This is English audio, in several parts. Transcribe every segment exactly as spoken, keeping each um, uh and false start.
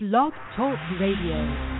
Blog Talk Radio.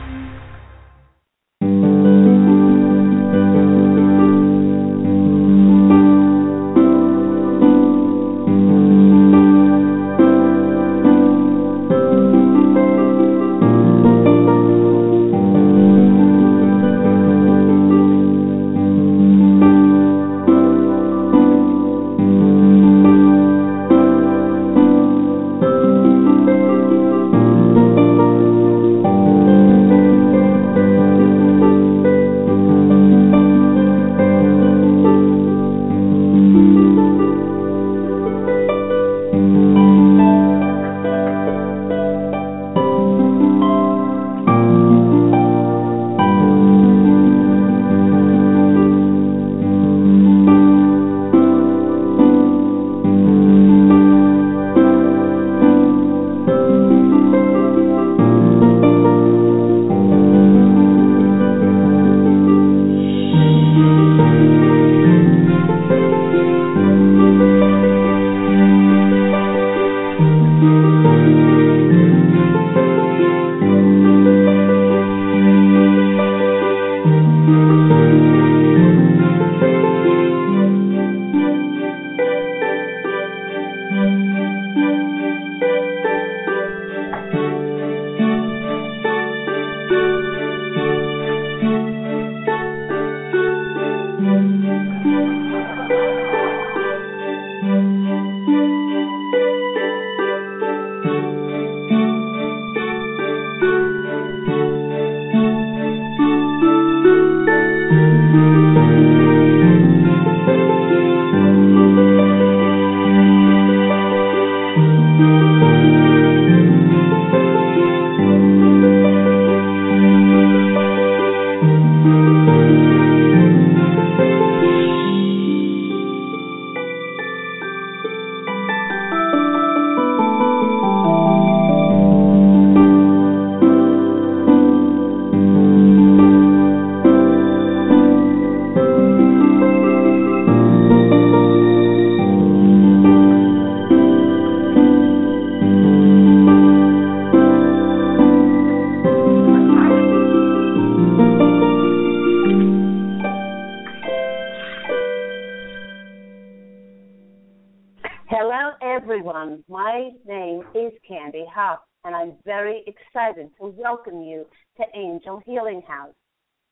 Excited to welcome you to Angel Healing House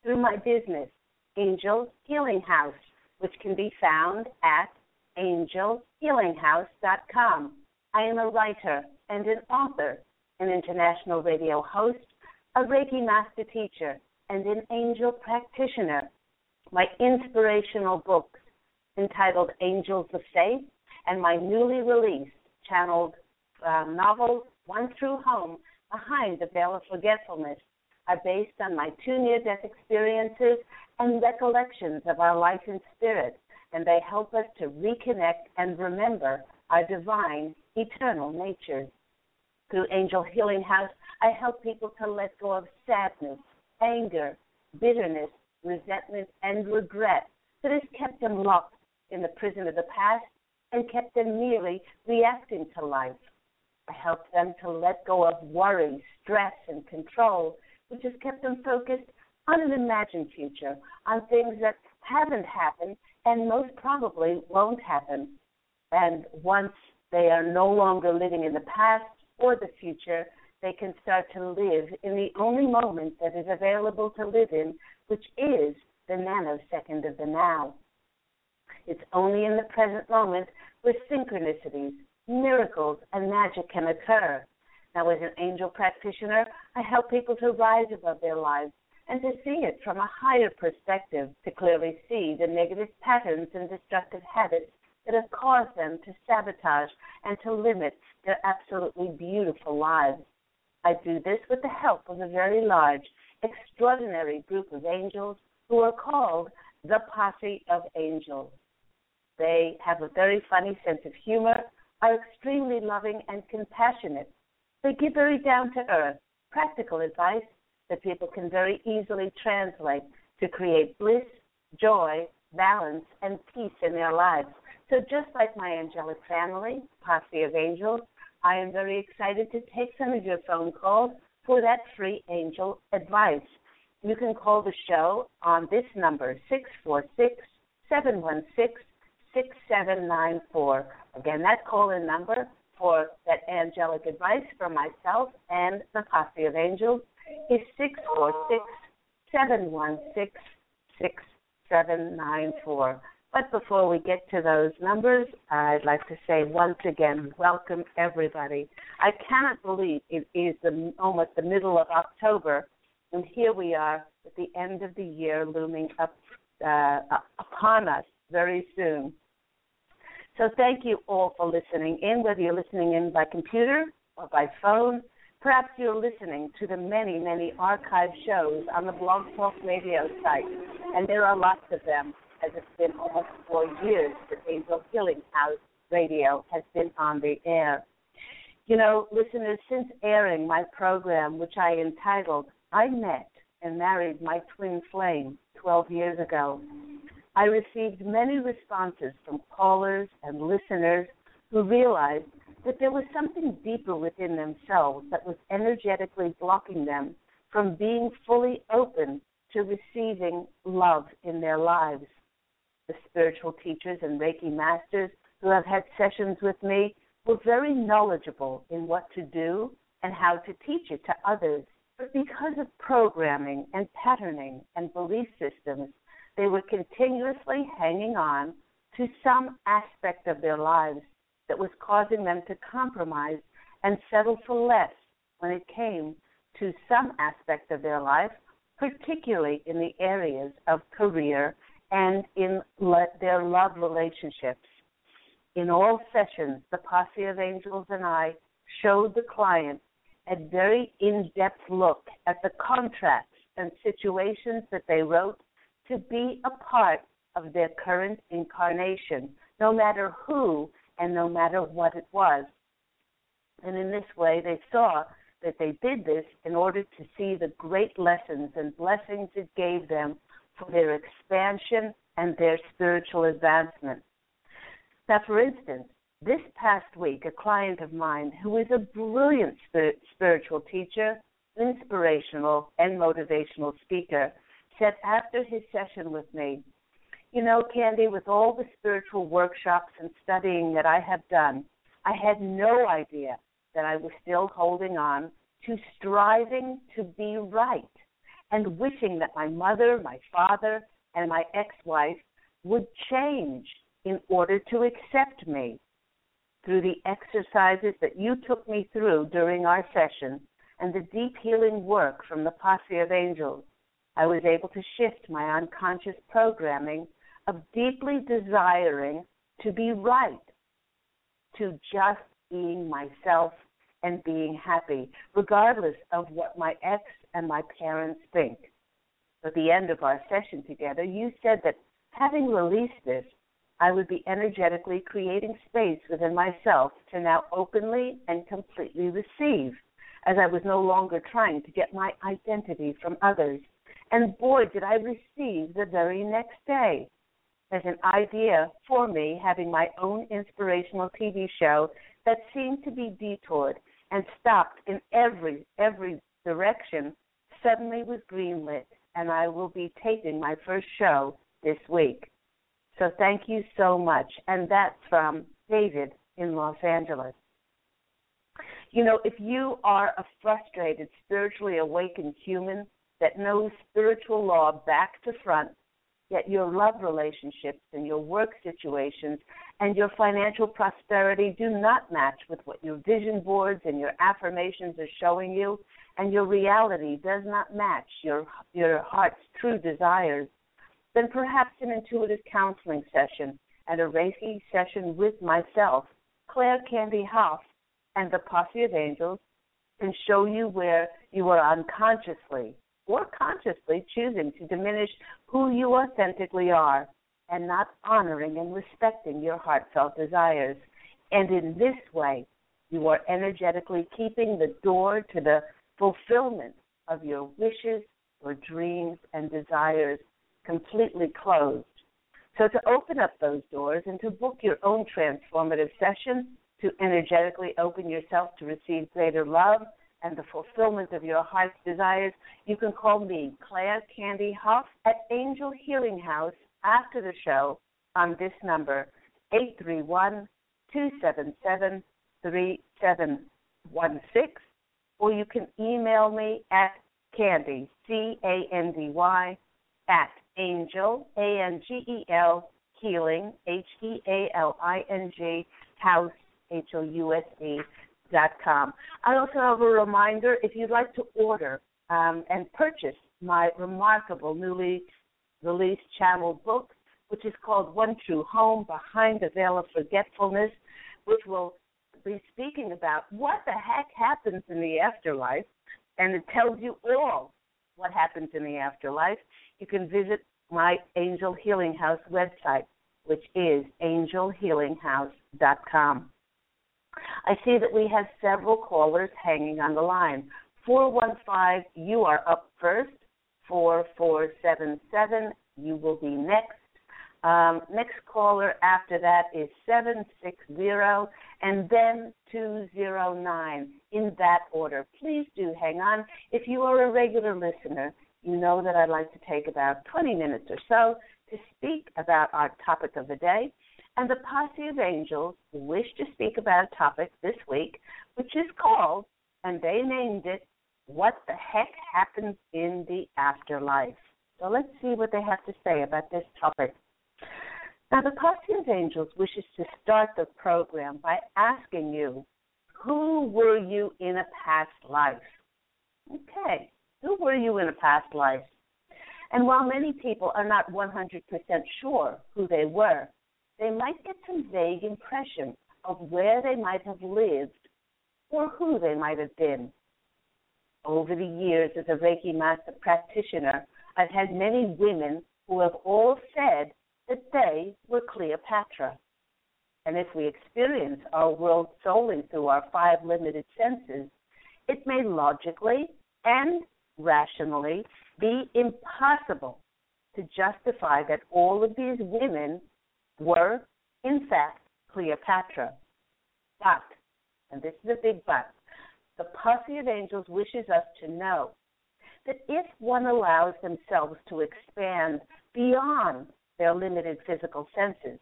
through my business, Angel Healing House, which can be found at angel healing house dot com. I am a writer and an author, an international radio host, a Reiki master teacher, and an angel practitioner. My inspirational books, entitled Angels of Faith, and my newly released channeled uh, novel, One True Home, Behind the Veil of Forgetfulness, are based on my two near-death experiences and recollections of our life in spirit, and they help us to reconnect and remember our divine, eternal nature. Through Angel Healing House, I help people to let go of sadness, anger, bitterness, resentment, and regret that has kept them locked in the prison of the past and kept them merely reacting to life. I help them to let go of worry, stress, and control, which has kept them focused on an imagined future, on things that haven't happened and most probably won't happen. And once they are no longer living in the past or the future, they can start to live in the only moment that is available to live in, which is the nanosecond of the now. It's only in the present moment with synchronicities, miracles, and magic can occur. Now, as an angel practitioner, I help people to rise above their lives and to see it from a higher perspective, to clearly see the negative patterns and destructive habits that have caused them to sabotage and to limit their absolutely beautiful lives. I do this with the help of a very large, extraordinary group of angels who are called the Posse of Angels. They have a very funny sense of humor, are extremely loving and compassionate. They give very down-to-earth, practical advice that people can very easily translate to create bliss, joy, balance, and peace in their lives. So just like my angelic family, Posse of Angels, I am very excited to take some of your phone calls for that free angel advice. You can call the show on this number, six four six, seven one six, six seven nine four. Again, that call-in number for that angelic advice from myself and the Posse of Angels is six four six, seven one six, six seven nine four. But before we get to those numbers, I'd like to say once again, welcome everybody. I cannot believe it is the, almost the middle of October, and here we are at the end of the year looming up uh, upon us very soon. So thank you all for listening in, whether you're listening in by computer or by phone. Perhaps you're listening to the many, many archive shows on the Blog Talk Radio site, and there are lots of them, as it's been almost four years that Angel Healing House Radio has been on the air. You know, listeners, since airing my program, which I entitled, I Met and Married My Twin Flame twelve years ago, I received many responses from callers and listeners who realized that there was something deeper within themselves that was energetically blocking them from being fully open to receiving love in their lives. The spiritual teachers and Reiki masters who have had sessions with me were very knowledgeable in what to do and how to teach it to others. But because of programming and patterning and belief systems, they were continuously hanging on to some aspect of their lives that was causing them to compromise and settle for less when it came to some aspect of their life, particularly in the areas of career and in le- their love relationships. In all sessions, the Posse of Angels and I showed the client a very in-depth look at the contracts and situations that they wrote to be a part of their current incarnation, no matter who and no matter what it was. And in this way, they saw that they did this in order to see the great lessons and blessings it gave them for their expansion and their spiritual advancement. Now, for instance, this past week, a client of mine who is a brilliant spirit, spiritual teacher, inspirational and motivational speaker, said after his session with me, you know, Candy, with all the spiritual workshops and studying that I have done, I had no idea that I was still holding on to striving to be right and wishing that my mother, my father, and my ex-wife would change in order to accept me. Through the exercises that you took me through during our session and the deep healing work from the Posse of Angels, I was able to shift my unconscious programming of deeply desiring to be right, to just being myself and being happy, regardless of what my ex and my parents think. At the end of our session together, you said that having released this, I would be energetically creating space within myself to now openly and completely receive, as I was no longer trying to get my identity from others. And boy, did I receive the very next day as an idea for me having my own inspirational T V show that seemed to be detoured and stopped in every every direction suddenly was greenlit, and I will be taping my first show this week. So thank you so much. And that's from David in Los Angeles. You know, if you are a frustrated, spiritually awakened human that knows spiritual law back to front, yet your love relationships and your work situations and your financial prosperity do not match with what your vision boards and your affirmations are showing you, and your reality does not match your your heart's true desires, then perhaps an intuitive counseling session and a Reiki session with myself, Claire Candy Hough, and the Posse of Angels can show you where you are unconsciously or consciously choosing to diminish who you authentically are and not honoring and respecting your heartfelt desires. And in this way, you are energetically keeping the door to the fulfillment of your wishes, your dreams, and desires completely closed. So to open up those doors and to book your own transformative session, to energetically open yourself to receive greater love and the fulfillment of your heart's desires, you can call me, Claire Candy Hough, at Angel Healing House after the show on this number, eight three one, two seven seven, three seven one six, or you can email me at Candy, C A N D Y, at Angel, A N G E L, Healing, H E A L I N G, House, H O U S E, dot com. I also have a reminder, if you'd like to order um, and purchase my remarkable newly released channel book, which is called One True Home, Behind the Veil of Forgetfulness, which will be speaking about what the heck happens in the afterlife, and it tells you all what happens in the afterlife. You can visit my Angel Healing House website, which is angel healing house dot com. I see that we have several callers hanging on the line. four one five, you are up first. four four seven seven, you will be next. Um, next caller after that is seven six zero, and then two zero nine, in that order. Please do hang on. If you are a regular listener, you know that I'd like to take about twenty minutes or so to speak about our topic of the day. And the Posse of Angels wish to speak about a topic this week, which is called, and they named it, What the Heck Happens in the Afterlife. So let's see what they have to say about this topic. Now, the Posse of Angels wishes to start the program by asking you, who were you in a past life? Okay, who were you in a past life? And while many people are not one hundred percent sure who they were, they might get some vague impression of where they might have lived or who they might have been. Over the years as a Reiki master practitioner, I've had many women who have all said that they were Cleopatra. And if we experience our world solely through our five limited senses, it may logically and rationally be impossible to justify that all of these women were, in fact, Cleopatra. But, and this is a big but, the Posse of Angels wishes us to know that if one allows themselves to expand beyond their limited physical senses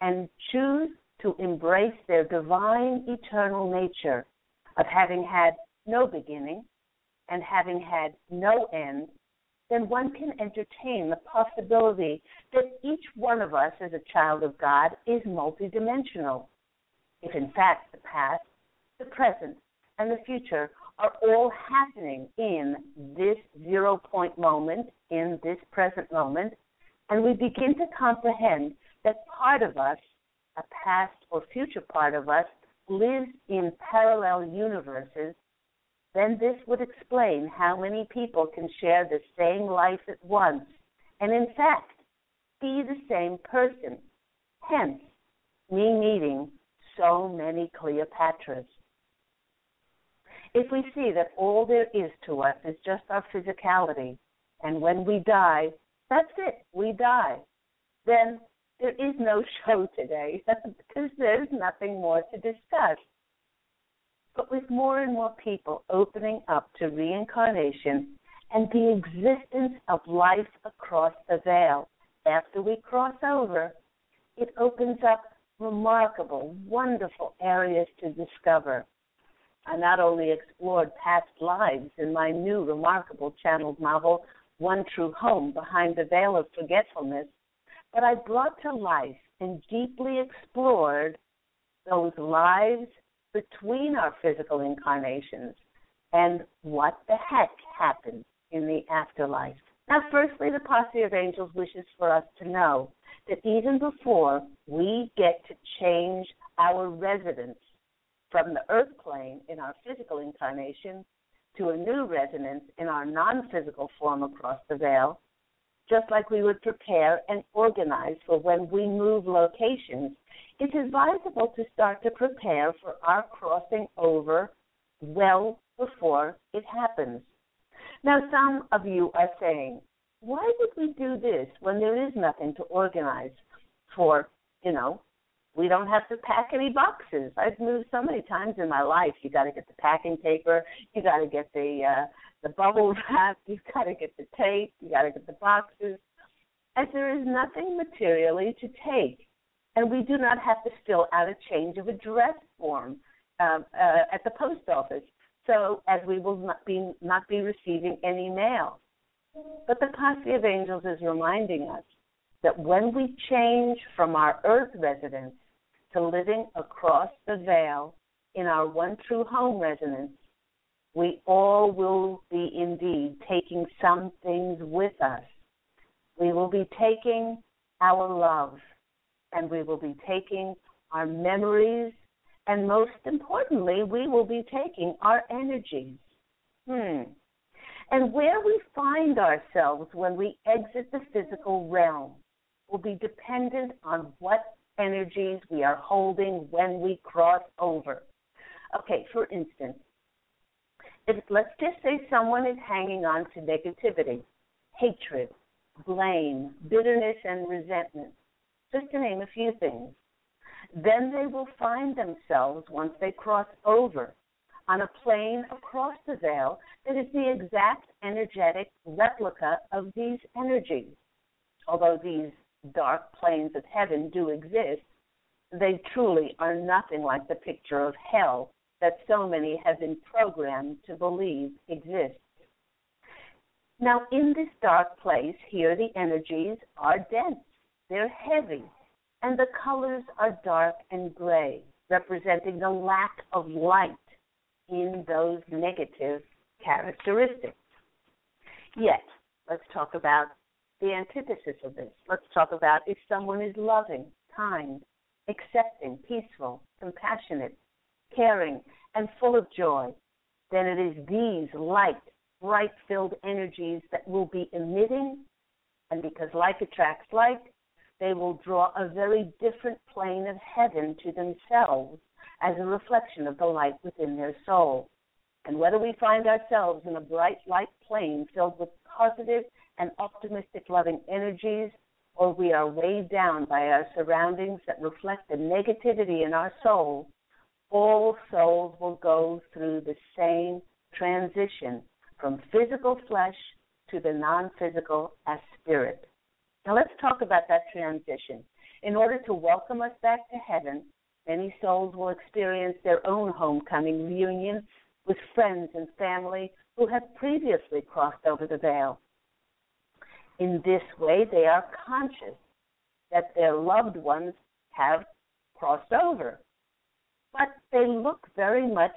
and choose to embrace their divine eternal nature of having had no beginning and having had no end, then one can entertain the possibility that each one of us as a child of God is multidimensional, if in fact the past, the present, and the future are all happening in this zero-point moment, in this present moment, and we begin to comprehend that part of us, a past or future part of us, lives in parallel universes, then this would explain how many people can share the same life at once and, in fact, be the same person, hence me meeting so many Cleopatras. If we see that all there is to us is just our physicality, and when we die, that's it, we die, then there is no show today because there's nothing more to discuss. But with more and more people opening up to reincarnation and the existence of life across the veil, after we cross over, it opens up remarkable, wonderful areas to discover. I not only explored past lives in my new remarkable channeled novel, One True Home, Behind the Veil of Forgetfulness, but I brought to life and deeply explored those lives between our physical incarnations and what the heck happens in the afterlife. Now, firstly, the Posse of Angels wishes for us to know that even before we get to change our residence from the earth plane in our physical incarnation to a new resonance in our non-physical form across the veil, just like we would prepare and organize for when we move locations, it's advisable to start to prepare for our crossing over well before it happens. Now, some of you are saying, why would we do this when there is nothing to organize for, you know, We don't have to pack any boxes. I've moved so many times in my life. You got to get the packing paper. You got to get the uh, the bubble wrap. You got to get the tape. You got to get the boxes. As there is nothing materially to take, and we do not have to fill out a change of address form um, uh, at the post office. So as we will not be not be receiving any mail. But the Posse of Angels is reminding us that when we change from our earth residence to living across the veil in our one true home residence, we all will be indeed taking some things with us. We will be taking our love, and we will be taking our memories, and most importantly, we will be taking our energies. Hmm. And where we find ourselves when we exit the physical realm will be dependent on what energies we are holding when we cross over. Okay, for instance, if, let's just say someone is hanging on to negativity, hatred, blame, bitterness, and resentment, just to name a few things. Then they will find themselves, once they cross over, on a plane across the veil that is the exact energetic replica of these energies. Although these dark planes of heaven do exist, they truly are nothing like the picture of hell that so many have been programmed to believe exists. Now, in this dark place here, the energies are dense, they're heavy, and the colors are dark and gray, representing the lack of light in those negative characteristics. Yet, let's talk about the antithesis of this. Let's talk about if someone is loving, kind, accepting, peaceful, compassionate, caring, and full of joy, then it is these light, bright-filled energies that will be emitting, and because like attracts like, they will draw a very different plane of heaven to themselves as a reflection of the light within their soul. And whether we find ourselves in a bright light plane filled with positive and optimistic loving energies, or we are weighed down by our surroundings that reflect the negativity in our soul, all souls will go through the same transition from physical flesh to the non-physical as spirit. Now let's talk about that transition. In order to welcome us back to heaven, many souls will experience their own homecoming reunion with friends and family who have previously crossed over the veil. In this way, they are conscious that their loved ones have crossed over. But they look very much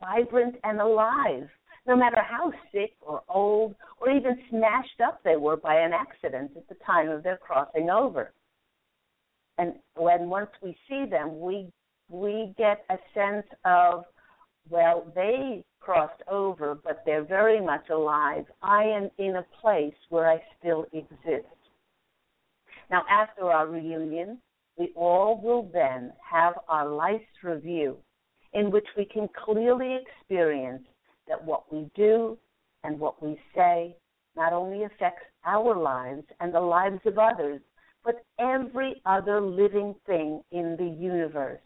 vibrant and alive, no matter how sick or old or even smashed up they were by an accident at the time of their crossing over. And when once we see them, we we get a sense of, well, they crossed over, but they're very much alive. I am in a place where I still exist. Now, after our reunion, we all will then have our life's review in which we can clearly experience that what we do and what we say not only affects our lives and the lives of others, but every other living thing in the universe.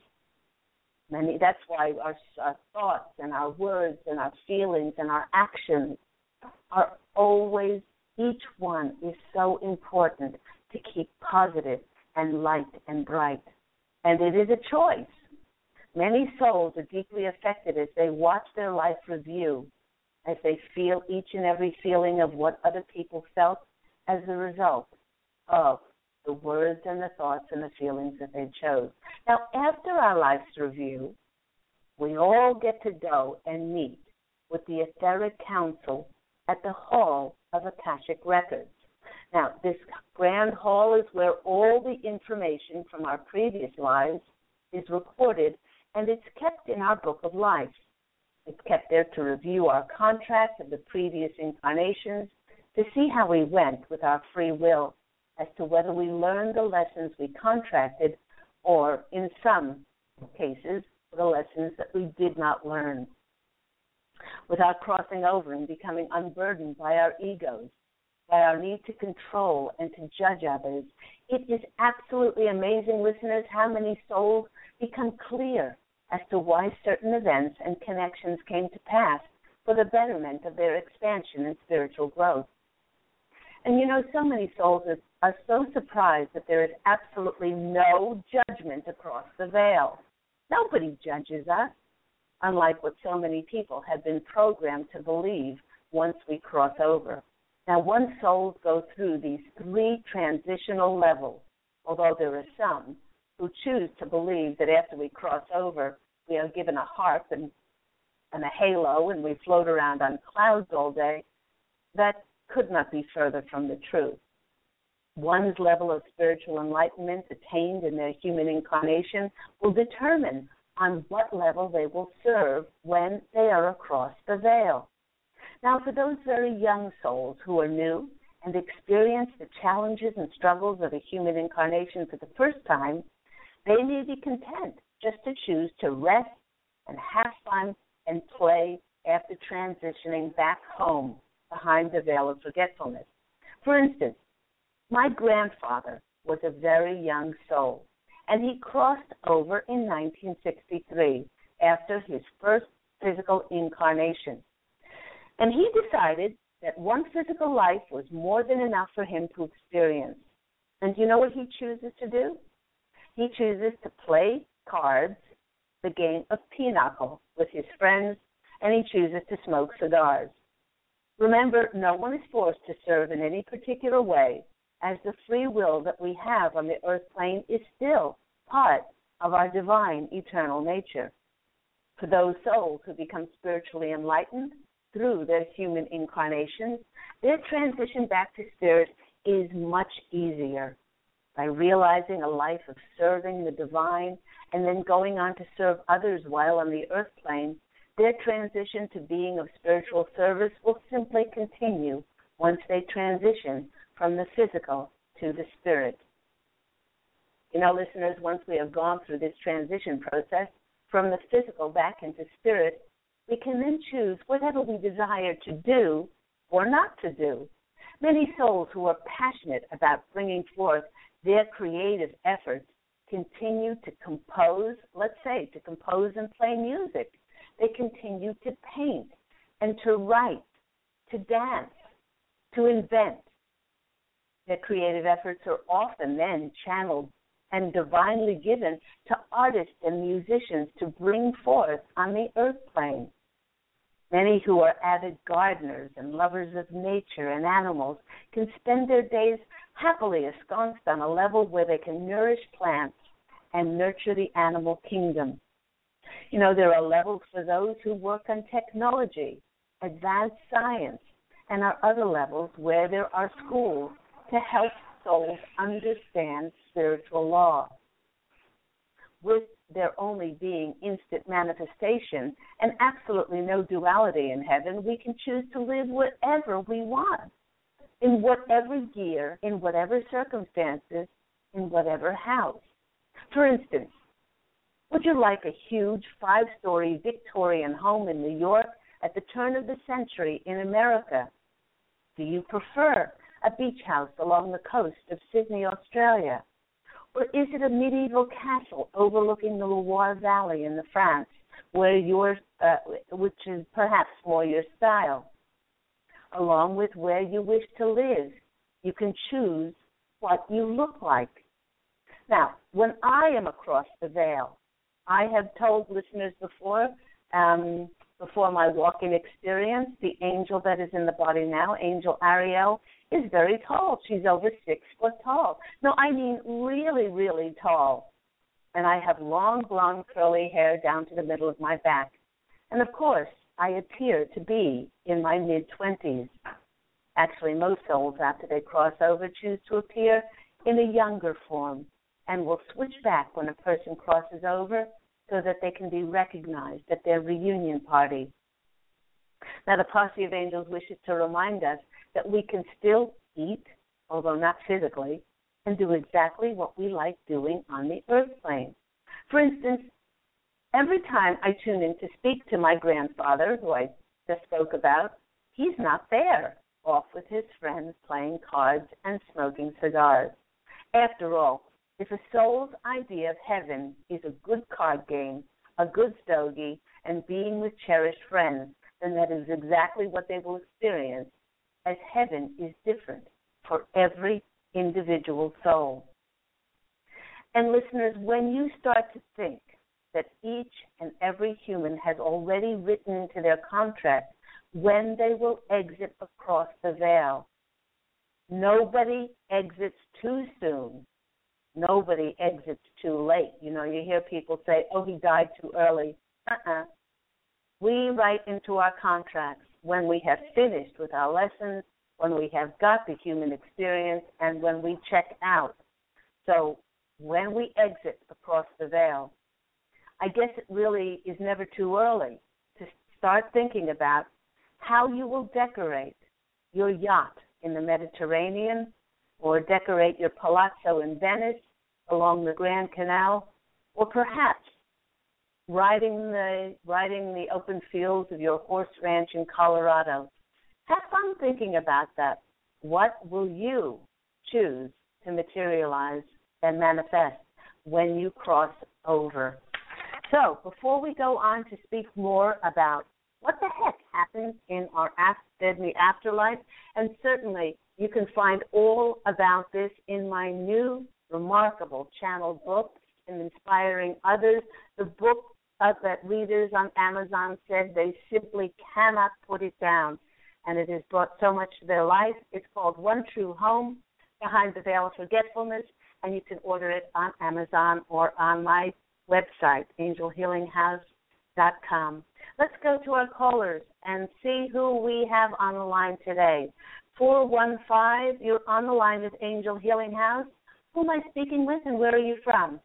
Many, that's why our, our thoughts and our words and our feelings and our actions are always, each one is so important to keep positive and light and bright. And it is a choice. Many souls are deeply affected as they watch their life review, as they feel each and every feeling of what other people felt as a result of the words and the thoughts and the feelings that they chose. Now, after our life's review, we all get to go and meet with the Etheric Council at the Hall of Akashic Records. Now, this grand hall is where all the information from our previous lives is recorded, and it's kept in our Book of Life. It's kept there to review our contracts of the previous incarnations, to see how we went with our free will, as to whether we learned the lessons we contracted or, in some cases, the lessons that we did not learn. With our crossing over and becoming unburdened by our egos, by our need to control and to judge others. It is absolutely amazing, listeners, how many souls become clear as to why certain events and connections came to pass for the betterment of their expansion and spiritual growth. And you know, so many souls are, are so surprised that there is absolutely no judgment across the veil. Nobody judges us, unlike what so many people have been programmed to believe once we cross over. Now, once souls go through these three transitional levels, although there are some who choose to believe that after we cross over, we are given a harp and, and a halo and we float around on clouds all day, that could not be further from the truth. One's level of spiritual enlightenment attained in their human incarnation will determine on what level they will serve when they are across the veil. Now, for those very young souls who are new and experience the challenges and struggles of a human incarnation for the first time, they may be content just to choose to rest and have fun and play after transitioning back home behind the veil of forgetfulness. For instance, my grandfather was a very young soul, and he crossed over in nineteen sixty-three after his first physical incarnation. And he decided that one physical life was more than enough for him to experience. And you know what he chooses to do? He chooses to play cards, the game of pinochle, with his friends, and he chooses to smoke cigars. Remember, no one is forced to serve in any particular way, as the free will that we have on the earth plane is still part of our divine eternal nature. For those souls who become spiritually enlightened through their human incarnations, their transition back to spirit is much easier by realizing a life of serving the divine and then going on to serve others while on the earth plane. Their transition to being of spiritual service will simply continue once they transition from the physical to the spirit. You know, listeners, once we have gone through this transition process from the physical back into spirit, we can then choose whatever we desire to do or not to do. Many souls who are passionate about bringing forth their creative efforts continue to compose, let's say, to compose and play music. They continue to paint and to write, to dance, to invent. Their creative efforts are often then channeled and divinely given to artists and musicians to bring forth on the earth plane. Many who are avid gardeners and lovers of nature and animals can spend their days happily ensconced on a level where they can nourish plants and nurture the animal kingdom. You know, there are levels for those who work on technology, advanced science, and are other levels where there are schools to help souls understand spiritual law, with there only being instant manifestation and absolutely no duality in heaven. We can choose to live wherever we want, in whatever year, in whatever circumstances, in whatever house. For instance, would you like a huge five-story Victorian home in New York at the turn of the century in America? Do you prefer a beach house along the coast of Sydney, Australia? Or is it a medieval castle overlooking the Loire Valley in France, where your, uh, which is perhaps more your style? Along with where you wish to live, you can choose what you look like. Now, when I am across the veil, I have told listeners before, um, before my walk-in experience, the angel that is in the body now, Angel Ariel, is very tall. She's over six foot tall. No, I mean really, really tall. And I have long, blonde, curly hair down to the middle of my back. And, of course, I appear to be in my mid-twenties. Actually, most souls, after they cross over, choose to appear in a younger form and will switch back when a person crosses over so that they can be recognized at their reunion party. Now, the Posse of Angels wishes to remind us that we can still eat, although not physically, and do exactly what we like doing on the earth plane. For instance, every time I tune in to speak to my grandfather, who I just spoke about, he's not there. off with his friends playing cards and smoking cigars. After all, if a soul's idea of heaven is a good card game, a good stogie, and being with cherished friends, then that is exactly what they will experience, as heaven is different for every individual soul. And listeners, when you start to think that each and every human has already written into their contract when they will exit across the veil, nobody exits too soon. Nobody exits too late. You know, you hear people say, oh, he died too early. Uh-uh. We write into our contracts when we have finished with our lessons, when we have got the human experience, and when we check out. So when we exit across the veil, I guess it really is never too early to start thinking about how you will decorate your yacht in the Mediterranean, or decorate your palazzo in Venice along the Grand Canal, or perhaps riding the riding the open fields of your horse ranch in Colorado. Have fun thinking about that. What will you choose to materialize and manifest when you cross over? So before we go on to speak more about what the heck happens in our deadly afterlife, and certainly you can find all about this in my new remarkable channel book, and Inspiring Others, the book that readers on Amazon said they simply cannot put it down, and it has brought so much to their life. It's called One True Home, Behind the Veil of Forgetfulness, and you can order it on Amazon or on my website, angel healing house dot com. Let's go to our callers and see who we have on the line today. four one five, you're on the line with Angel Healing House. Who am I speaking with, and where are you from?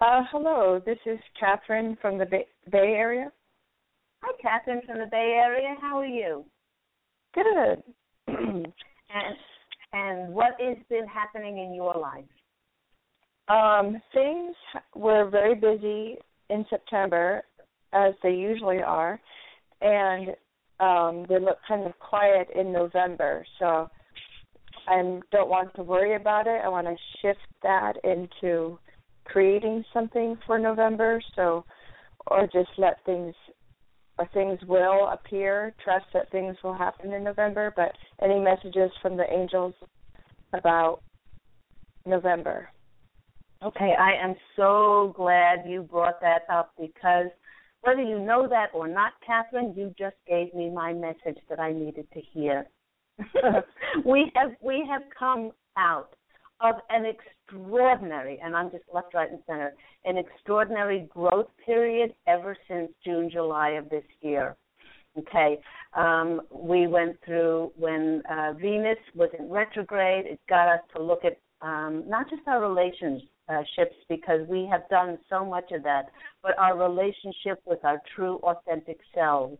Uh, hello, this is Catherine from the Bay, Bay Area. Hi, Catherine from the Bay Area. How are you? Good. and, and what has been happening in your life? Um, things were very busy in September, as they usually are, and um, they look kind of quiet in November, so I don't want to worry about it. I want to shift that into creating something for November, so, or just let things, or things will appear, trust that things will happen in November, but any messages from the angels about November? Okay, I am so glad you brought that up, because whether you know that or not, Catherine, you just gave me my message that I needed to hear. we have we have come out of an extraordinary, and I'm just left, right, and center, an extraordinary growth period ever since June, July of this year. Okay, um, we went through when uh, Venus was in retrograde. It got us to look at Um, not just our relationships, because we have done so much of that, but our relationship with our true, authentic selves.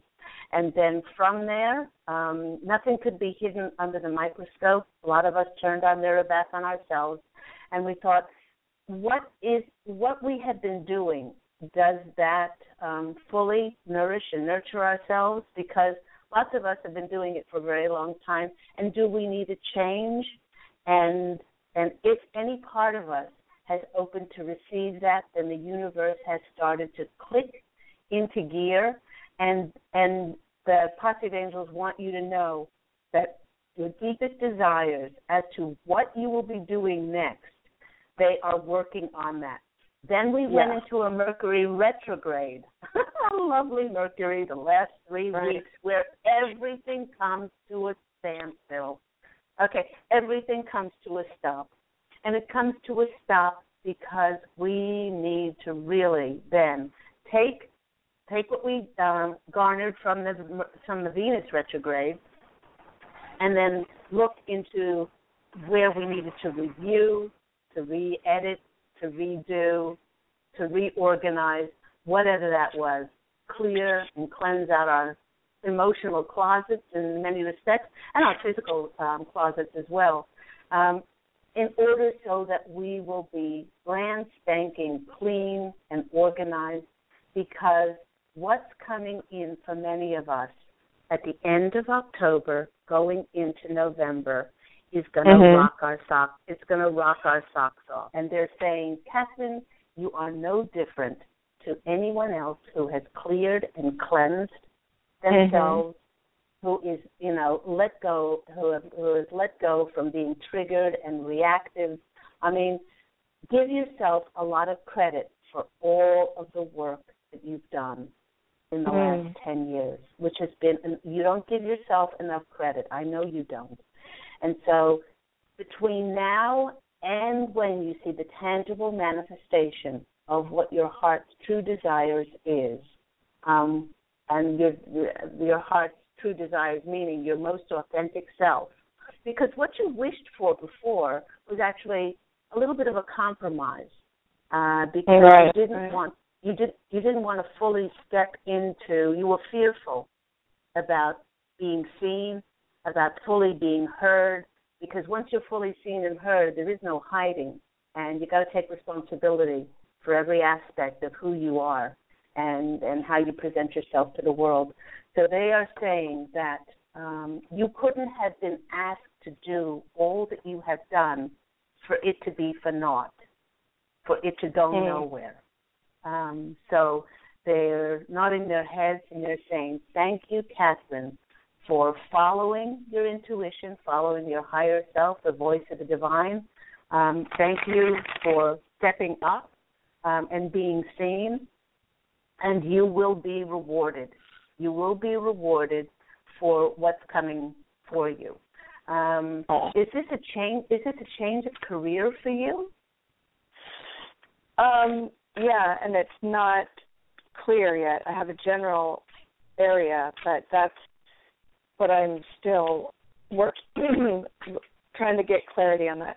And then from there, um, nothing could be hidden under the microscope. A lot of us turned our mirror back on ourselves, and we thought, what is what we have been doing, does that um, fully nourish and nurture ourselves? Because lots of us have been doing it for a very long time, and do we need a change? And And if any part of us has opened to receive that, then the universe has started to click into gear. And and the Posse of Angels want you to know that your deepest desires as to what you will be doing next, they are working on that. Then we yeah. went into a Mercury retrograde. A lovely Mercury, the last three right. weeks, where everything comes to a standstill. Okay, everything comes to a stop, and it comes to a stop because we need to really then take take what we um, garnered from the from the Venus retrograde, and then look into where we needed to review, to re-edit, to redo, to reorganize, whatever that was, clear and cleanse out our emotional closets in many respects, and our physical um, closets as well, um, in order so that we will be brand spanking clean and organized, because what's coming in for many of us at the end of October going into November is going to mm-hmm. rock our socks. It's going to rock our socks off. And they're saying, Catherine, you are no different to anyone else who has cleared and cleansed themselves, mm-hmm. who is, you know, let go, who, have, who has let go from being triggered and reactive. I mean, give yourself a lot of credit for all of the work that you've done in the mm. last ten years, which has been, you don't give yourself enough credit. I know you don't. And so between now and when you see the tangible manifestation of what your heart's true desires is, um, and your your heart's true desires meaning your most authentic self, because what you wished for before was actually a little bit of a compromise, uh, because right. you didn't right. want you did you didn't want to fully step into. You were fearful about being seen, about fully being heard, because once you're fully seen and heard, there is no hiding, and you got to take responsibility for every aspect of who you are and, and how you present yourself to the world. So they are saying that um, you couldn't have been asked to do all that you have done for it to be for naught, for it to go mm. nowhere. Um, so they're nodding their heads and they're saying, thank you, Catherine, for following your intuition, following your higher self, the voice of the divine. Um, thank you for stepping up um, and being seen, and you will be rewarded. You will be rewarded for what's coming for you. Um, is this a change? Is this a change of career for you? Um, yeah, and it's not clear yet. I have a general area, but that's what I'm still working, trying to get clarity on that.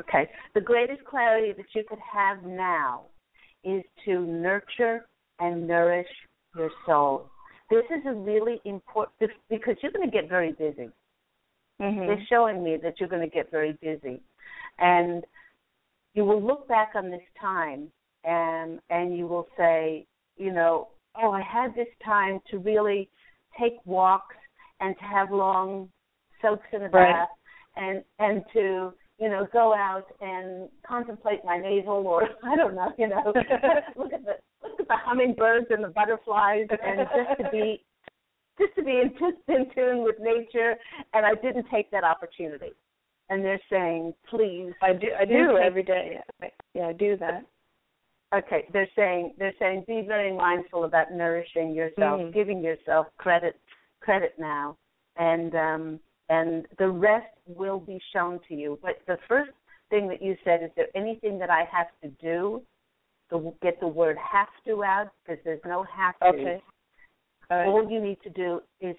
Okay. The greatest clarity that you could have now is to nurture and nourish your soul. This is a really important, because you're going to get very busy. Mm-hmm. They're showing me that you're going to get very busy. And you will look back on this time and and you will say, you know, oh, I had this time to really take walks and to have long soaks in the right. bath and, and to, you know, go out and contemplate my navel or, I don't know, you know, look at the look at the hummingbirds and the butterflies and just to be just to be in, just in tune with nature, and I didn't take that opportunity. And they're saying, please. I do I do, do every day. Yeah. yeah, I do that. Okay, they're saying they're saying be very mindful about nourishing yourself, mm-hmm. giving yourself credit credit now, and um, and the rest will be shown to you. But the first thing that you said, is there anything that I have to do? To get the word have to out, because there's no have to. Okay. All right. All you need to do is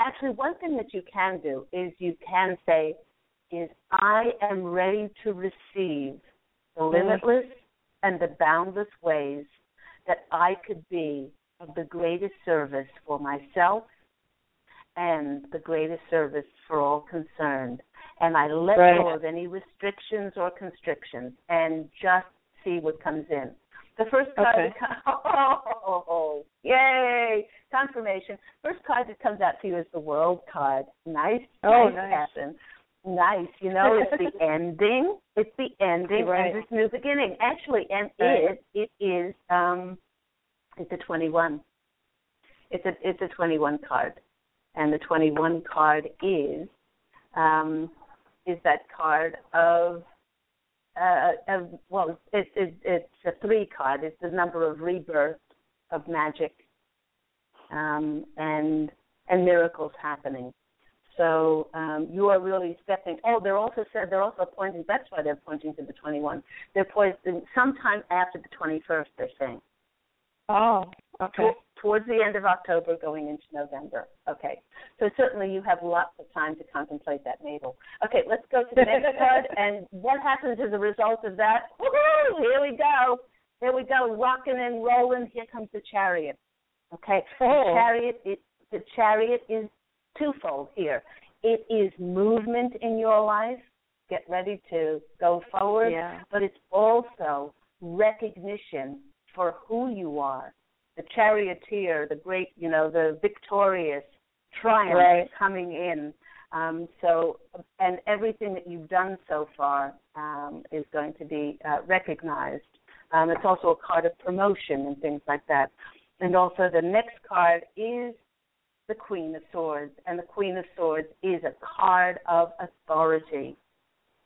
actually one thing that you can do is you can say is I am ready to receive the limitless. Mm-hmm. and the boundless ways that I could be of the greatest service for myself and the greatest service for all concerned. And I let right. go of any restrictions or constrictions and just see what comes in. The first card okay. that comes, oh, oh, oh, yay, confirmation. First card that comes out to you is the World card. Nice. Oh, nice. nice. Happen. Nice, you know, it's the ending. It's the ending right. and this new beginning. Actually, and right. it it is um, it's a twenty-one. It's a it's a twenty-one card, and the twenty-one card is um, is that card of uh, of well, it's it, it's a three card. It's the number of rebirth of magic, um, and and miracles happening. So um, you are really stepping. Oh, they're also said they're also pointing. That's why they're pointing to the twenty-one. They're pointing sometime after the twenty-first. They're saying. Oh, okay. T- towards the end of October, going into November. Okay. So certainly you have lots of time to contemplate that navel. Okay, let's go to the next card. And what happens as a result of that? Woohoo! Here we go. Here we go. Rocking and rolling. Here comes the Chariot. Okay. Oh. The Chariot. It, the Chariot is. Twofold here. It is movement in your life. Get ready to go forward. Yeah. But it's also recognition for who you are the charioteer, the great, you know, the victorious triumph right. coming in. Um, so, and everything that you've done so far um, is going to be uh, recognized. Um, it's also a card of promotion and things like that. And also the next card is the Queen of Swords, and the Queen of Swords is a card of authority.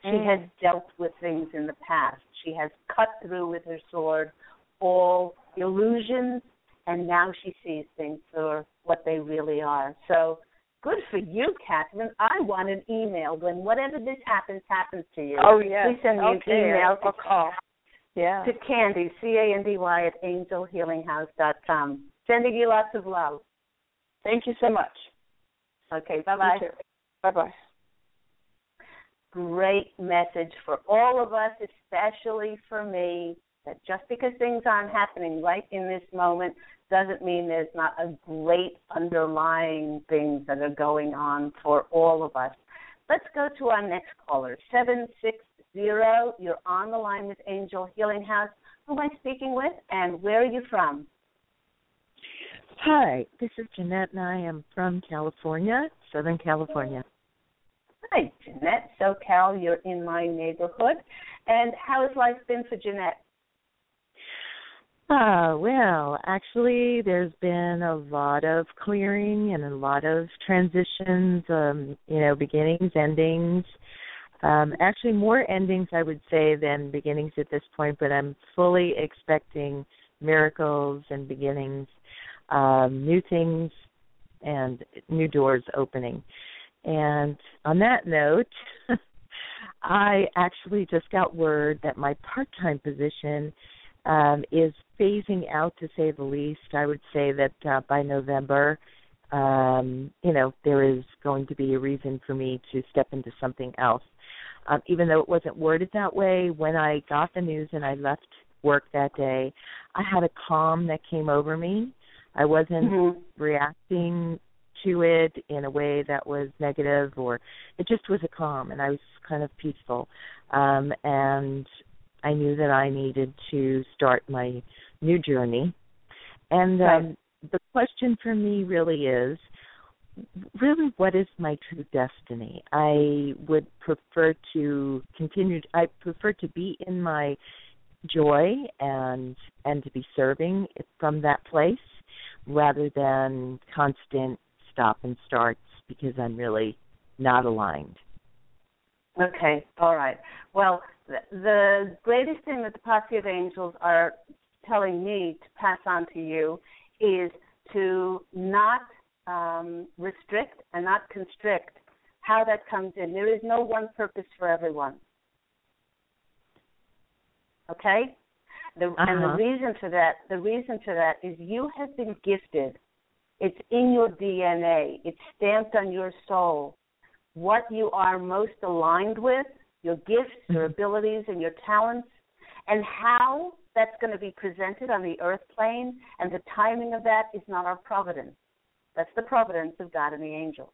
She mm. has dealt with things in the past. She has cut through with her sword all illusions, and now she sees things for what they really are. So good for you, Catherine. I want an email. When whatever this happens, happens to you. Oh, yes. Please send me okay. an email or call. Yeah. To Candy, C A N D Y, at angel healing house dot com. Sending you lots of love. Thank you so much. Okay, bye-bye. Bye-bye. Great message for all of us, especially for me, that just because things aren't happening right in this moment doesn't mean there's not a great underlying things that are going on for all of us. Let's go to our next caller, seven six zero. You're on the line with Angel Healing House. Who am I speaking with, and where are you from? Hi, this is Jeanette, and I am from California, Southern California. Hi, Jeanette, SoCal, you're in my neighborhood. And how has life been for Jeanette? Ah, oh, well, actually, there's been a lot of clearing and a lot of transitions, um, you know, beginnings, endings. Um, actually, more endings, I would say, than beginnings at this point, but I'm fully expecting miracles and beginnings. Um, new things and new doors opening. And on that note, I actually just got word that my part-time position um, is phasing out, to say the least. I would say that uh, by November, um, you know, there is going to be a reason for me to step into something else. Um, even though it wasn't worded that way, when I got the news and I left work that day, I had a calm that came over me. I wasn't mm-hmm. reacting to it in a way that was negative, or it just was a calm, and I was kind of peaceful. Um, and I knew that I needed to start my new journey. And right. um, the question for me really is, really, what is my true destiny? I would prefer to continue, I prefer to be in my joy and and to be serving from that place, rather than constant stop and starts, because I'm really not aligned. Okay, all right. Well, the, the greatest thing that the Posse of Angels are telling me to pass on to you is to not um, restrict and not constrict how that comes in. There is no one purpose for everyone. Okay? The, uh-huh. And the reason for that, the reason for that is you have been gifted. It's in your D N A. It's stamped on your soul. What you are most aligned with, your gifts, your abilities, and your talents, and how that's going to be presented on the earth plane, and the timing of that is not our providence. That's the providence of God and the angels.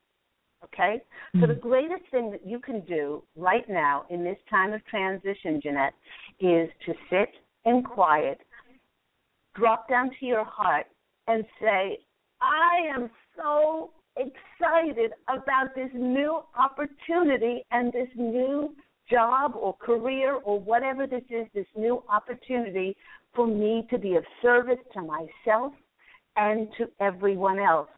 Okay? Mm-hmm. So the greatest thing that you can do right now in this time of transition, Jeanette, is to sit in quiet, drop down to your heart and say, I am so excited about this new opportunity and this new job or career or whatever this is, this new opportunity for me to be of service to myself and to everyone else.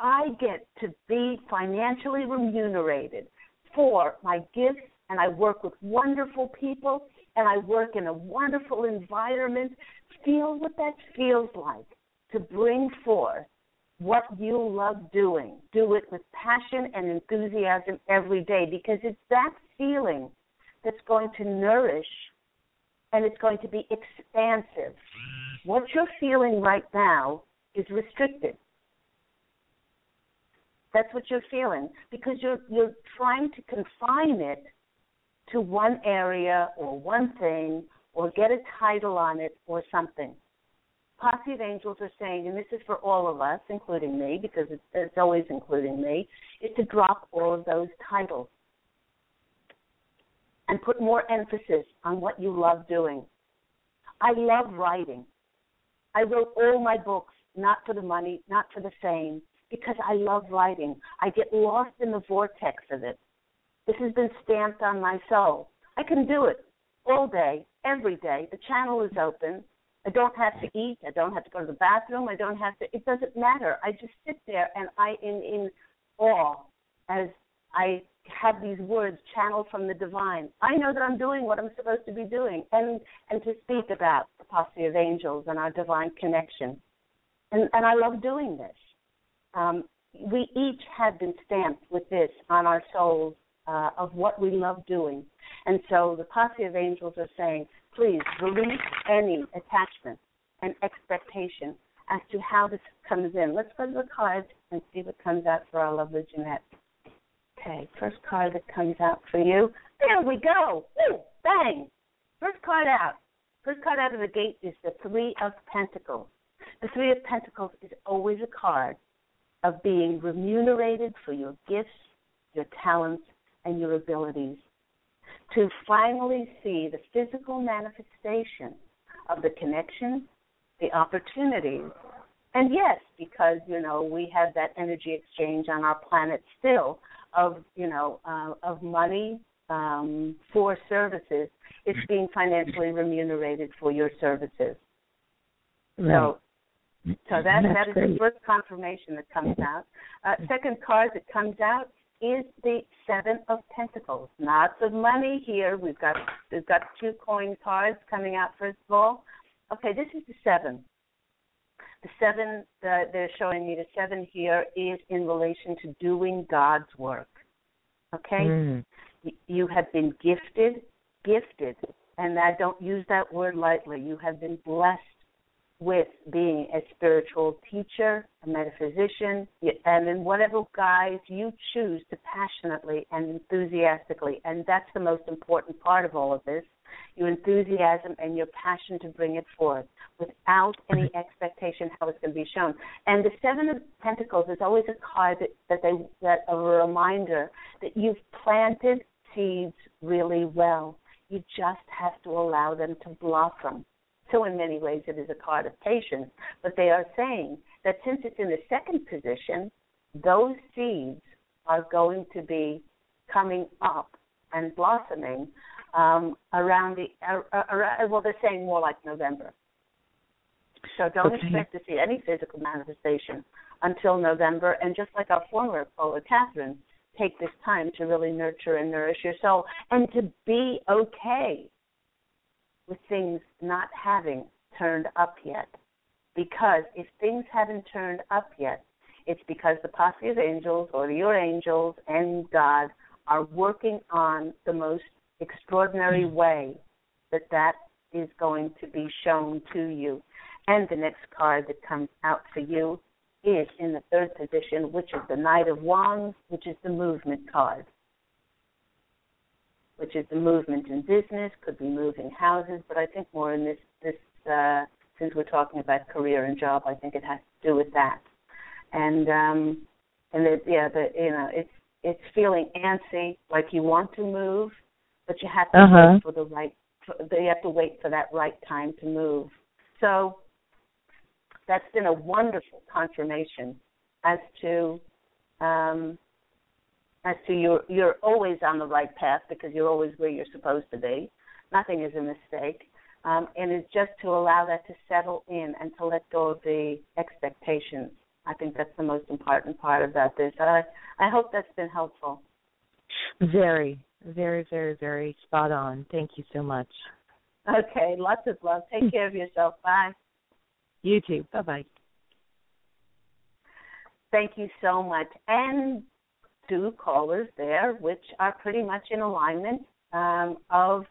I get to be financially remunerated for my gifts, and I work with wonderful people, and I work in a wonderful environment. Feel what that feels like to bring forth what you love doing. Do it with passion and enthusiasm every day, because it's that feeling that's going to nourish, and it's going to be expansive. What you're feeling right now is restricted. That's what you're feeling, because you're you're trying to confine it to one area or one thing, or get a title on it or something. Posse of Angels are saying, and this is for all of us, including me, because it's, it's always including me, is to drop all of those titles and put more emphasis on what you love doing. I love writing. I wrote all my books not for the money, not for the fame, because I love writing. I get lost in the vortex of it. This has been stamped on my soul. I can do it all day, every day. The channel is open. I don't have to eat. I don't have to go to the bathroom. I don't have to. It doesn't matter. I just sit there and I in in awe as I have these words channeled from the divine. I know that I'm doing what I'm supposed to be doing and, and to speak about the Posse of Angels and our divine connection. And, and I love doing this. Um, we each have been stamped with this on our souls uh, of what we love doing. And so the Posse of Angels are saying, please release any attachment and expectation as to how this comes in. Let's go to the cards and see what comes out for our lovely Jeanette. Okay, first card that comes out for you. There we go. Ooh, bang. First card out. First card out of the gate is the Three of Pentacles. The Three of Pentacles is always a card of being remunerated for your gifts, your talents, and your abilities. To finally see the physical manifestation of the connection, the opportunities. And yes, because, you know, we have that energy exchange on our planet still, of, you know, uh, of money um, for services, it's being financially remunerated for your services. Right. So so that, that is the first confirmation that comes out. Uh, second card that comes out is the Seven of Pentacles. Lots of money here. We've got we've got two coin cards coming out first of all. Okay, this is the Seven. The seven, the, they're showing me the seven here is in relation to doing God's work, okay? Mm. You have been gifted, gifted, and I don't use that word lightly. You have been blessed with being a spiritual teacher, a metaphysician, and in whatever guise you choose to passionately and enthusiastically, and that's the most important part of all of this. Your enthusiasm and your passion to bring it forth without any expectation how it's going to be shown. And the Seven of Pentacles is always a card that, that they that a reminder that you've planted seeds really well. You just have to allow them to blossom. So in many ways it is a card of patience, but they are saying that since it's in the second position, those seeds are going to be coming up and blossoming Um, around the, uh, uh, well, they're saying more like November. So don't okay. expect to see any physical manifestation until November. And just like our former caller, Catherine, take this time to really nurture and nourish your soul and to be okay with things not having turned up yet. Because if things haven't turned up yet, it's because the Posse of Angels or your angels and God are working on the most extraordinary way that that is going to be shown to you. And the next card that comes out for you is in the third position, which is the Knight of Wands, which is the movement card, which is the movement in business, could be moving houses, but I think more in this, this uh, since we're talking about career and job, I think it has to do with that. And, um, and it, yeah, the, you know, it's, it's feeling antsy, like you want to move, but you have to uh-huh. wait for the right. For, you have to wait for that right time to move. So that's been a wonderful confirmation as to um, as to you're you're always on the right path because you're always where you're supposed to be. Nothing is a mistake, um, and it's just to allow that to settle in and to let go of the expectations. I think that's the most important part about this. I I hope that's been helpful. Very. Very, very, very spot on. Thank you so much. Okay, lots of love. Take care of yourself. Bye. You too. Bye-bye. Thank you so much. And two callers there, which are pretty much in alignment um, of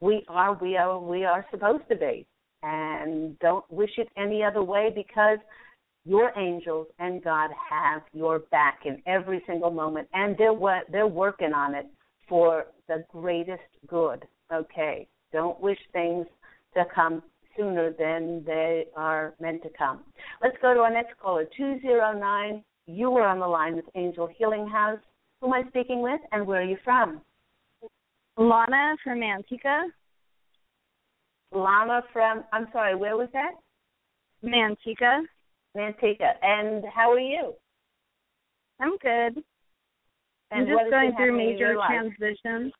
we are, we are, we are supposed to be. And don't wish it any other way because your angels and God have your back in every single moment, and they're they're working on it for the greatest good, okay? Don't wish things to come sooner than they are meant to come. Let's go to our next caller, two zero nine. You are on the line with Angel Healing House. Who am I speaking with, and where are you from? Lana from Antica. Lana from, I'm sorry, where was that? Manteca. Manteca. And how are you? I'm good. And I'm just going through major transitions.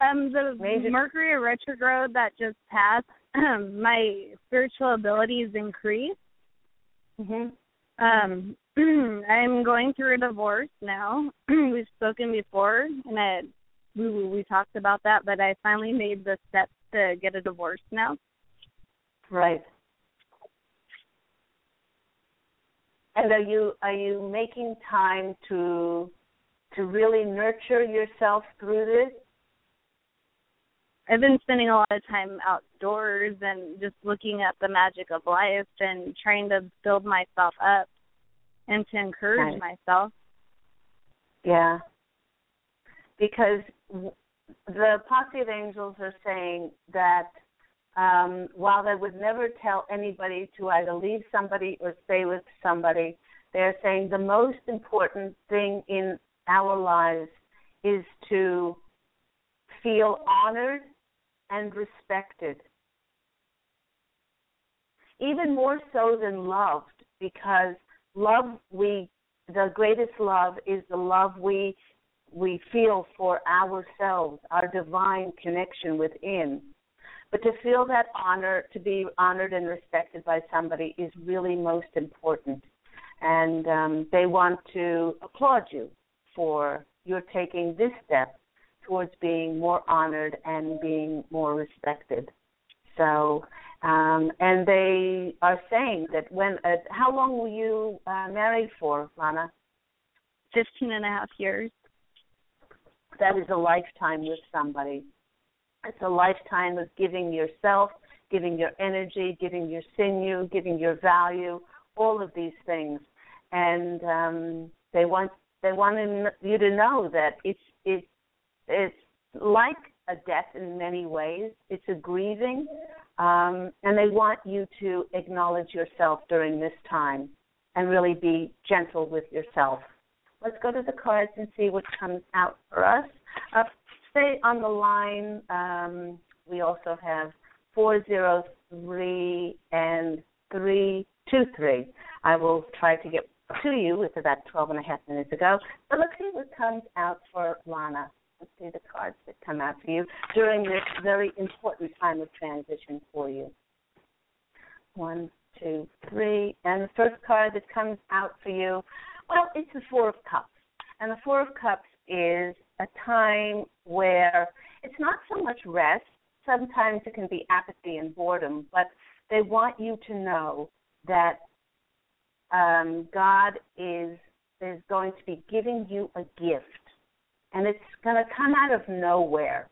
Um, the major. Mercury retrograde that just passed, my spiritual abilities increased. Mm-hmm. Um, I'm going through a divorce now. We've spoken before, and I, we we talked about that, but I finally made the steps to get a divorce now. Right. And are you are you making time to to really nurture yourself through this? I've been spending a lot of time outdoors and just looking at the magic of life and trying to build myself up and to encourage nice. myself. Yeah. Because the Posse of Angels are saying that um, while they would never tell anybody to either leave somebody or stay with somebody, they're saying the most important thing in our lives is to feel honored and respected, even more so than loved, because love we the greatest love is the love we we feel for ourselves, our divine connection within. But to feel that honor, to be honored and respected by somebody, is really most important. And um, they want to applaud you for your taking this step towards being more honored and being more respected. So, um, and they are saying that when, uh, how long were you uh, married for, Lana? fifteen and a half years. That is a lifetime with somebody. It's a lifetime of giving yourself, giving your energy, giving your sinew, giving your value, all of these things. And um, they want they want you to know that it's it's It's like a death in many ways. It's a grieving, um, and they want you to acknowledge yourself during this time and really be gentle with yourself. Let's go to the cards and see what comes out for us. Uh, stay on the line. Um, we also have four zero three and three two three. I will try to get to you. It's about twelve and a half minutes ago. But let's see what comes out for Lana. Let's see the cards that come out for you during this very important time of transition for you. One, two, three. And the first card that comes out for you, well, it's the Four of Cups. And the Four of Cups is a time where it's not so much rest. Sometimes it can be apathy and boredom, but they want you to know that um, God is is going to be giving you a gift. And it's going to come out of nowhere,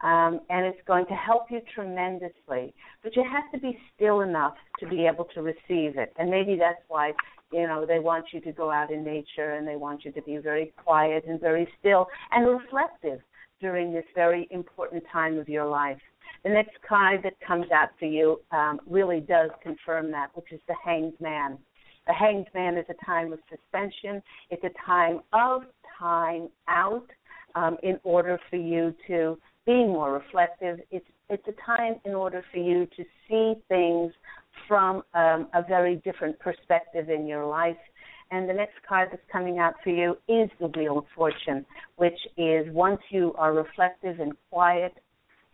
um, and it's going to help you tremendously. But you have to be still enough to be able to receive it. And maybe that's why, you know, they want you to go out in nature and they want you to be very quiet and very still and reflective during this very important time of your life. The next card that comes out for you um, really does confirm that, which is the Hanged Man. The Hanged Man is a time of suspension. It's a time of time out. Um, in order for you to be more reflective, it's it's a time in order for you to see things from um, a very different perspective in your life. And the next card that's coming out for you is the Wheel of Fortune, which is once you are reflective and quiet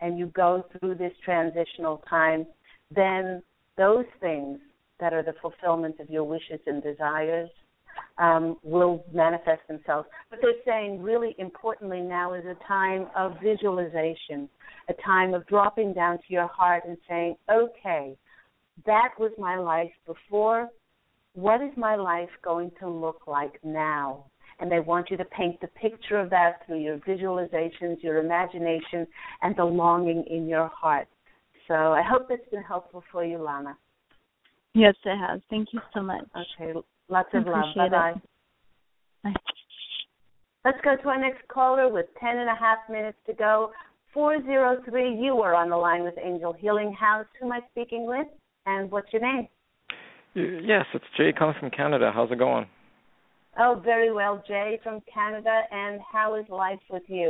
and you go through this transitional time, then those things that are the fulfillment of your wishes and desires Um, will manifest themselves. But they're saying really importantly now is a time of visualization, a time of dropping down to your heart and saying, okay, that was my life before. What is my life going to look like now? And they want you to paint the picture of that through your visualizations, your imagination, and the longing in your heart. So I hope that's been helpful for you, Lana. Yes, it has. Thank you so much. Okay. Lots of love. Bye-bye. Bye. Let's go to our next caller with ten and a half minutes to go. four zero three, you are on the line with Angel Healing House. Who am I speaking with, and what's your name? Yes, it's Jay calling from Canada. How's it going? Oh, very well, Jay from Canada. And how is life with you?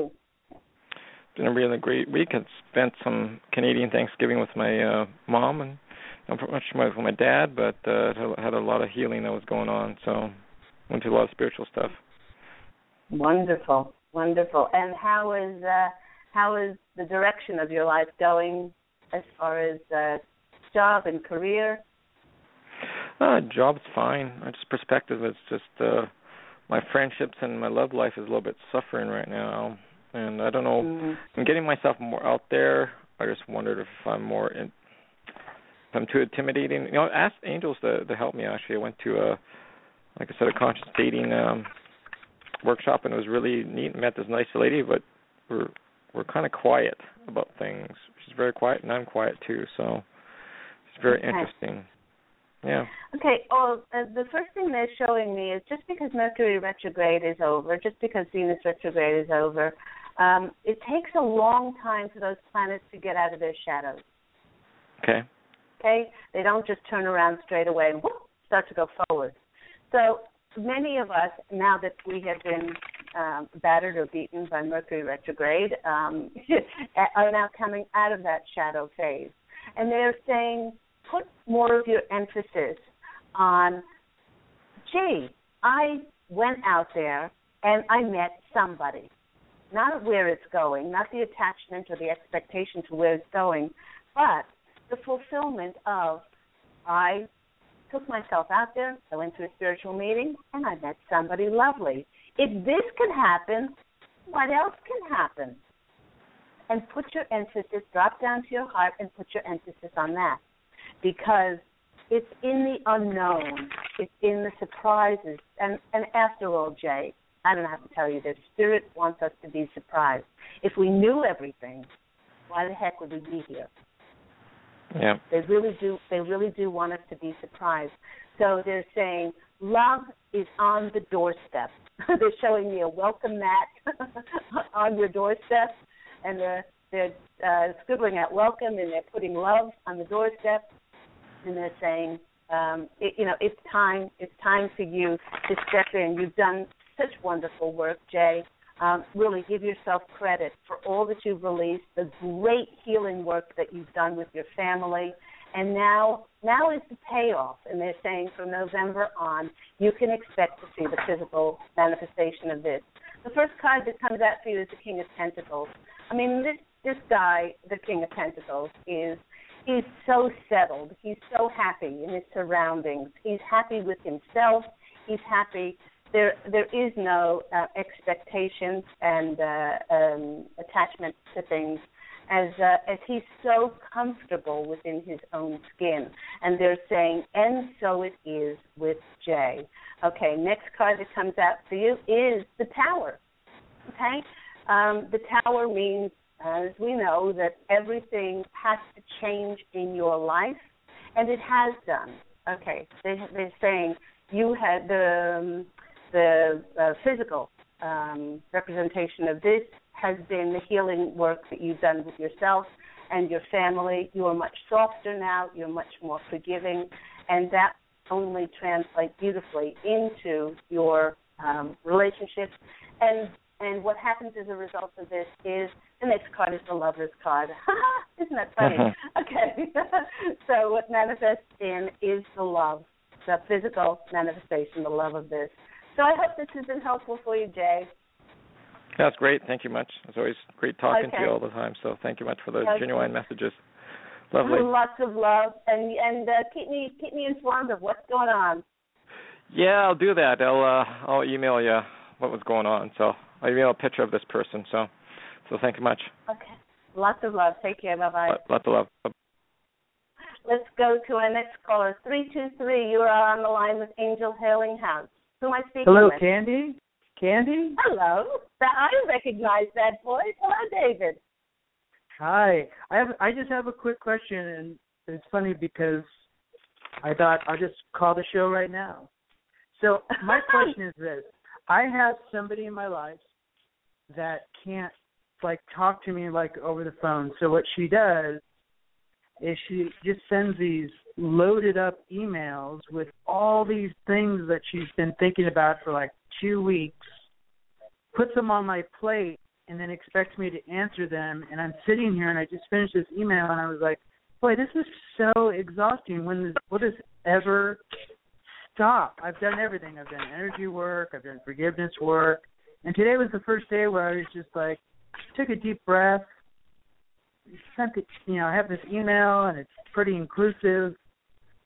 It's been a really great week. I spent some Canadian Thanksgiving with my uh, mom and not much for my dad, but uh, had a lot of healing that was going on. So went through a lot of spiritual stuff. Wonderful, wonderful. And how is uh, how is the direction of your life going as far as uh, job and career? Uh, job's fine. It's perspective. It's just uh, my friendships and my love life is a little bit suffering right now. And I don't know. Mm-hmm. I'm getting myself more out there. I just wondered if I'm more in, if I'm too intimidating. You know, I asked angels to, to help me, actually. I went to, a, like I said, a conscious dating um, workshop, and it was really neat. I met this nice lady, but we're, we're kind of quiet about things. She's very quiet, and I'm quiet, too. So it's very okay. interesting. Yeah. Okay, well, uh, the first thing they're showing me is just because Mercury retrograde is over, just because Venus retrograde is over, um, it takes a long time for those planets to get out of their shadows. Okay. Okay? They don't just turn around straight away and whoop, start to go forward. So many of us, now that we have been um, battered or beaten by Mercury retrograde, um, are now coming out of that shadow phase. And they're saying, put more of your emphasis on, gee, I went out there and I met somebody. Not where it's going, not the attachment or the expectation to where it's going, but the fulfillment of I took myself out there, I went to a spiritual meeting, and I met somebody lovely. If this can happen, what else can happen? And put your emphasis, drop down to your heart and put your emphasis on that. Because it's in the unknown, it's in the surprises. And, and after all, Jay, I don't have to tell you this, Spirit wants us to be surprised. If we knew everything, why the heck would we be here? Yeah. They really do, they really do want us to be surprised. So they're saying love is on the doorstep. They're showing me a welcome mat on your doorstep, and they're, they're uh, scribbling out welcome, and they're putting love on the doorstep. And they're saying, um, it, you know, it's time. It's time for you to step in. You've done such wonderful work, Jay. Um, really give yourself credit for all that you've released, the great healing work that you've done with your family. And now now is the payoff. And they're saying from November on, you can expect to see the physical manifestation of this. The first card that comes out for you is the King of Pentacles. I mean, this, this guy, the King of Pentacles, is... he's so settled. He's so happy in his surroundings. He's happy with himself. He's happy. There, there is no uh, expectations and uh, um, attachment to things, as uh, as he's so comfortable within his own skin. And they're saying, and so it is with Jay. Okay, next card that comes out for you is the Tower. Okay, um, the Tower means, as we know, that everything has to change in your life, and it has done. Okay, they, they're saying you had the, the uh, physical um, representation of this has been the healing work that you've done with yourself and your family. You are much softer now. You're much more forgiving, and that only translates beautifully into your um, relationships. And And what happens as a result of this is the next card is the Lover's card. Isn't that funny? Uh-huh. Okay. So what manifests in is the love, the physical manifestation, the love of this. So I hope this has been helpful for you, Jay. That's great. Thank you much. It's always great talking okay. to you all the time. So thank you much for those okay. genuine messages. Lovely. Lots of love, and and uh, keep me keep me informed of what's going on. Yeah, I'll do that. I'll uh, I'll email you what was going on. So. I email a picture of this person, so so thank you much. Okay. Lots of love. Take care. Bye-bye. L- lots of love. Bye-bye. Let's go to our next caller, three two three. You are on the line with Angel Healing House. Who am I speaking Hello, with? Hello, Candy. Candy? Hello. I recognize that voice. Hello, David. Hi. I have. I just have a quick question, and it's funny because I thought I'll just call the show right now. So my question is this. I have somebody in my life that can't, like, talk to me, like, over the phone. So what she does is she just sends these loaded-up emails with all these things that she's been thinking about for, like, two weeks, puts them on my plate, and then expects me to answer them. And I'm sitting here, and I just finished this email, and I was like, boy, this is so exhausting. When this, will this ever stop? I've done everything. I've done energy work. I've done forgiveness work. And today was the first day where I was just like, took a deep breath. Sent it, you know, I have this email, and it's pretty inclusive,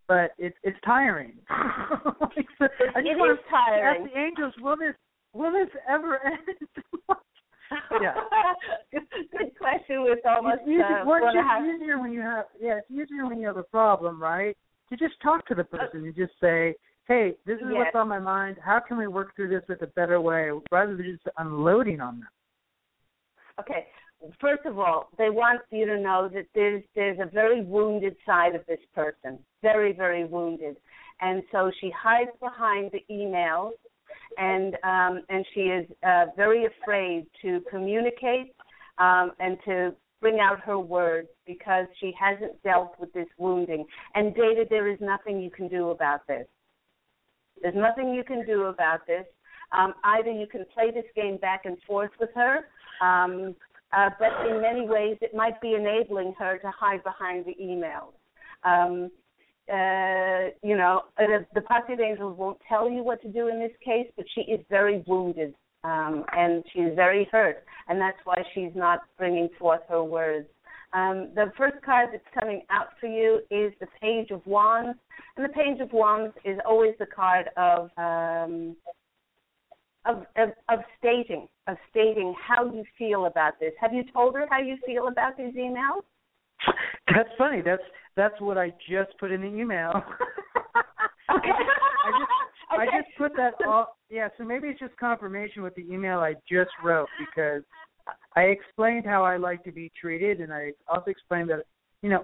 but it's it's tiring. Like, so I just it want is to tiring. Ask the angels, will this will this ever end? Yeah. Good question. With almost it's uh, it's easier when you have yeah, it's easier when you have a problem, right? To just talk to the person, you just say, hey, this is yes. what's on my mind. How can we work through this with a better way, rather than just unloading on them? Okay. First of all, they want you to know that there's there's a very wounded side of this person, very, very wounded. And so she hides behind the emails, and um, and she is uh, very afraid to communicate um, and to bring out her words because she hasn't dealt with this wounding. And, Data, there is nothing you can do about this. There's nothing you can do about this. Um, either you can play this game back and forth with her, um Uh, but in many ways, it might be enabling her to hide behind the emails. Um, uh, you know, the, the Posse of Angels won't tell you what to do in this case, but she is very wounded um, and she is very hurt, and that's why she's not bringing forth her words. Um, the first card that's coming out for you is the Page of Wands, and the Page of Wands is always the card of... Um, Of, of, of stating, of stating how you feel about this. Have you told her how you feel about these emails? That's funny. That's that's what I just put in the email. Okay. I just okay. I just put that all. Yeah. So maybe it's just confirmation with the email I just wrote, because I explained how I like to be treated, and I also explained that, you know,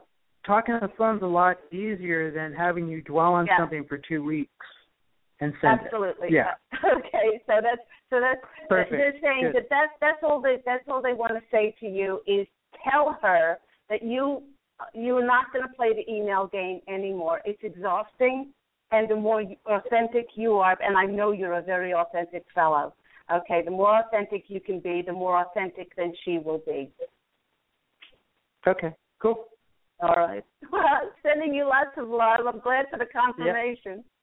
talking on the phone's a lot easier than having you dwell on yeah. something for two weeks. And absolutely. It. Yeah. Okay. So that's so that's perfect. They're saying Good. that that's that's all they that's all they want to say to you is tell her that you you're not going to play the email game anymore. It's exhausting, and the more authentic you are, and I know you're a very authentic fellow. Okay. The more authentic you can be, the more authentic then she will be. Okay. Cool. All right. Well, sending you lots of love. I'm glad for the confirmation. Yep.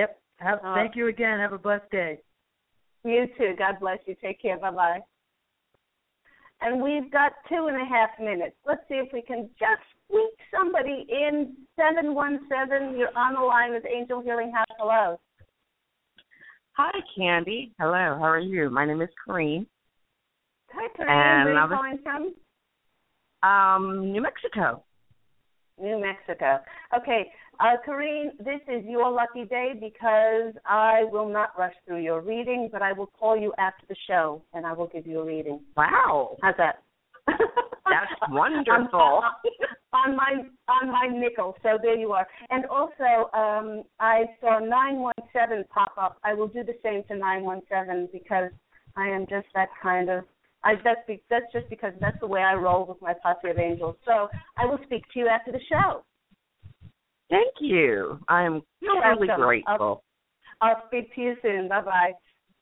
Yep. Have, uh, thank you again. Have a blessed day. You too. God bless you. Take care. Bye-bye. And we've got two and a half minutes. Let's see if we can just squeak somebody in. seven one seven, you're on the line with Angel Healing House. Hello. Hi, Candy. Hello. How are you? My name is Corrine. Hi, Corrine. Where are you calling from? Um, New Mexico. New Mexico. Okay, uh, Corrine, this is your lucky day because I will not rush through your reading, but I will call you after the show, and I will give you a reading. Wow. How's that? That's wonderful. on, on my on my nickel, so there you are. And also, um, I saw nine one seven pop up. I will do the same to nine one seven because I am just that kind of, I, that's, be, that's just because that's the way I roll with my Posse of Angels. So I will speak to you after the show. Thank you. I am totally grateful. I'll, I'll speak to you soon. Bye-bye.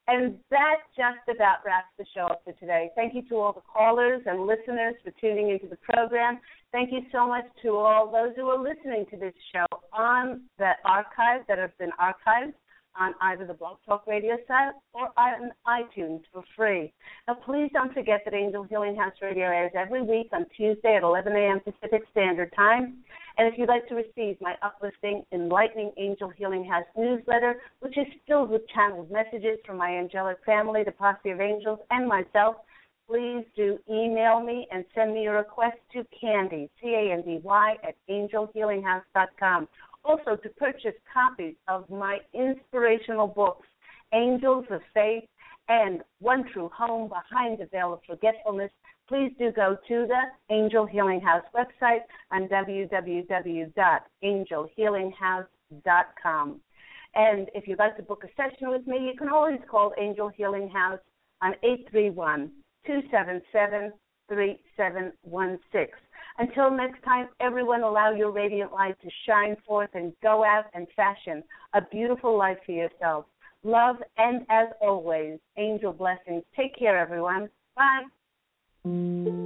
And that just about wraps the show up for today. Thank you to all the callers and listeners for tuning into the program. Thank you so much to all those who are listening to this show on the archive, that have been archived on either the Blog Talk Radio site or on iTunes for free. Now, please don't forget that Angel Healing House Radio airs every week on Tuesday at eleven a.m. Pacific Standard Time. And if you'd like to receive my uplifting, enlightening Angel Healing House newsletter, which is filled with channeled messages from my angelic family, the Posse of Angels, and myself, please do email me and send me your request to Candy, C A N D Y, at angel healing house dot com. Also, to purchase copies of my inspirational books, Angels of Faith and One True Home, Behind the Veil of Forgetfulness, please do go to the Angel Healing House website on w w w dot angel healing house dot com. And if you'd like to book a session with me, you can always call Angel Healing House on eight three one, two seven seven, three seven one six. Until next time, everyone, allow your radiant light to shine forth and go out and fashion a beautiful life for yourself. Love, and as always, angel blessings. Take care, everyone. Bye.